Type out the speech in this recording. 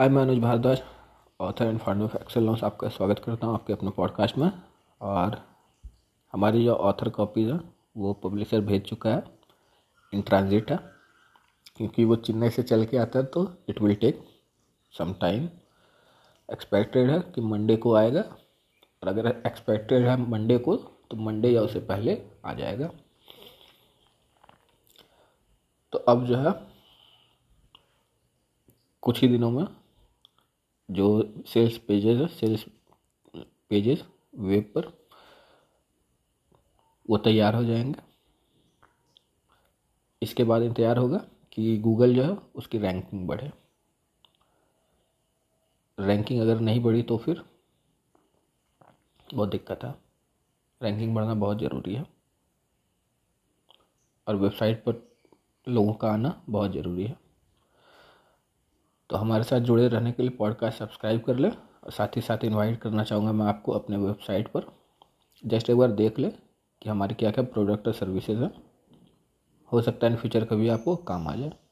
हाय, मैं Anuj Bhardwaj, author and founder of Excel Loans, आपका स्वागत करता हूँ आपके अपने पॉडकास्ट में। और हमारी जो ऑथर कॉपीज़ है वो पब्लिशर भेज चुका है, इन ट्रांजिट है, क्योंकि वो चेन्नई से चल के आता है तो it will take some time. Expected है कि मंडे को आएगा, और अगर एक्सपेक्टेड है मंडे को तो मंडे या उससे पहले आ जाएगा। तो अब जो है कुछ ही दिनों में जो सेल्स पेजेस वेब पर वो तैयार हो जाएंगे। इसके बाद इंतज़ार होगा कि गूगल जो है उसकी रैंकिंग बढ़े। रैंकिंग अगर नहीं बढ़ी तो फिर बहुत दिक्कत है। रैंकिंग बढ़ना बहुत ज़रूरी है और वेबसाइट पर लोगों का आना बहुत ज़रूरी है। तो हमारे साथ जुड़े रहने के लिए पॉडकास्ट सब्सक्राइब कर लें, और साथ ही साथ इनवाइट करना चाहूँगा मैं आपको अपने वेबसाइट पर। जस्ट एक बार देख लें कि हमारे क्या क्या प्रोडक्ट और सर्विसेज हैं, हो सकता है इन फ्यूचर कभी आपको काम आ जाए।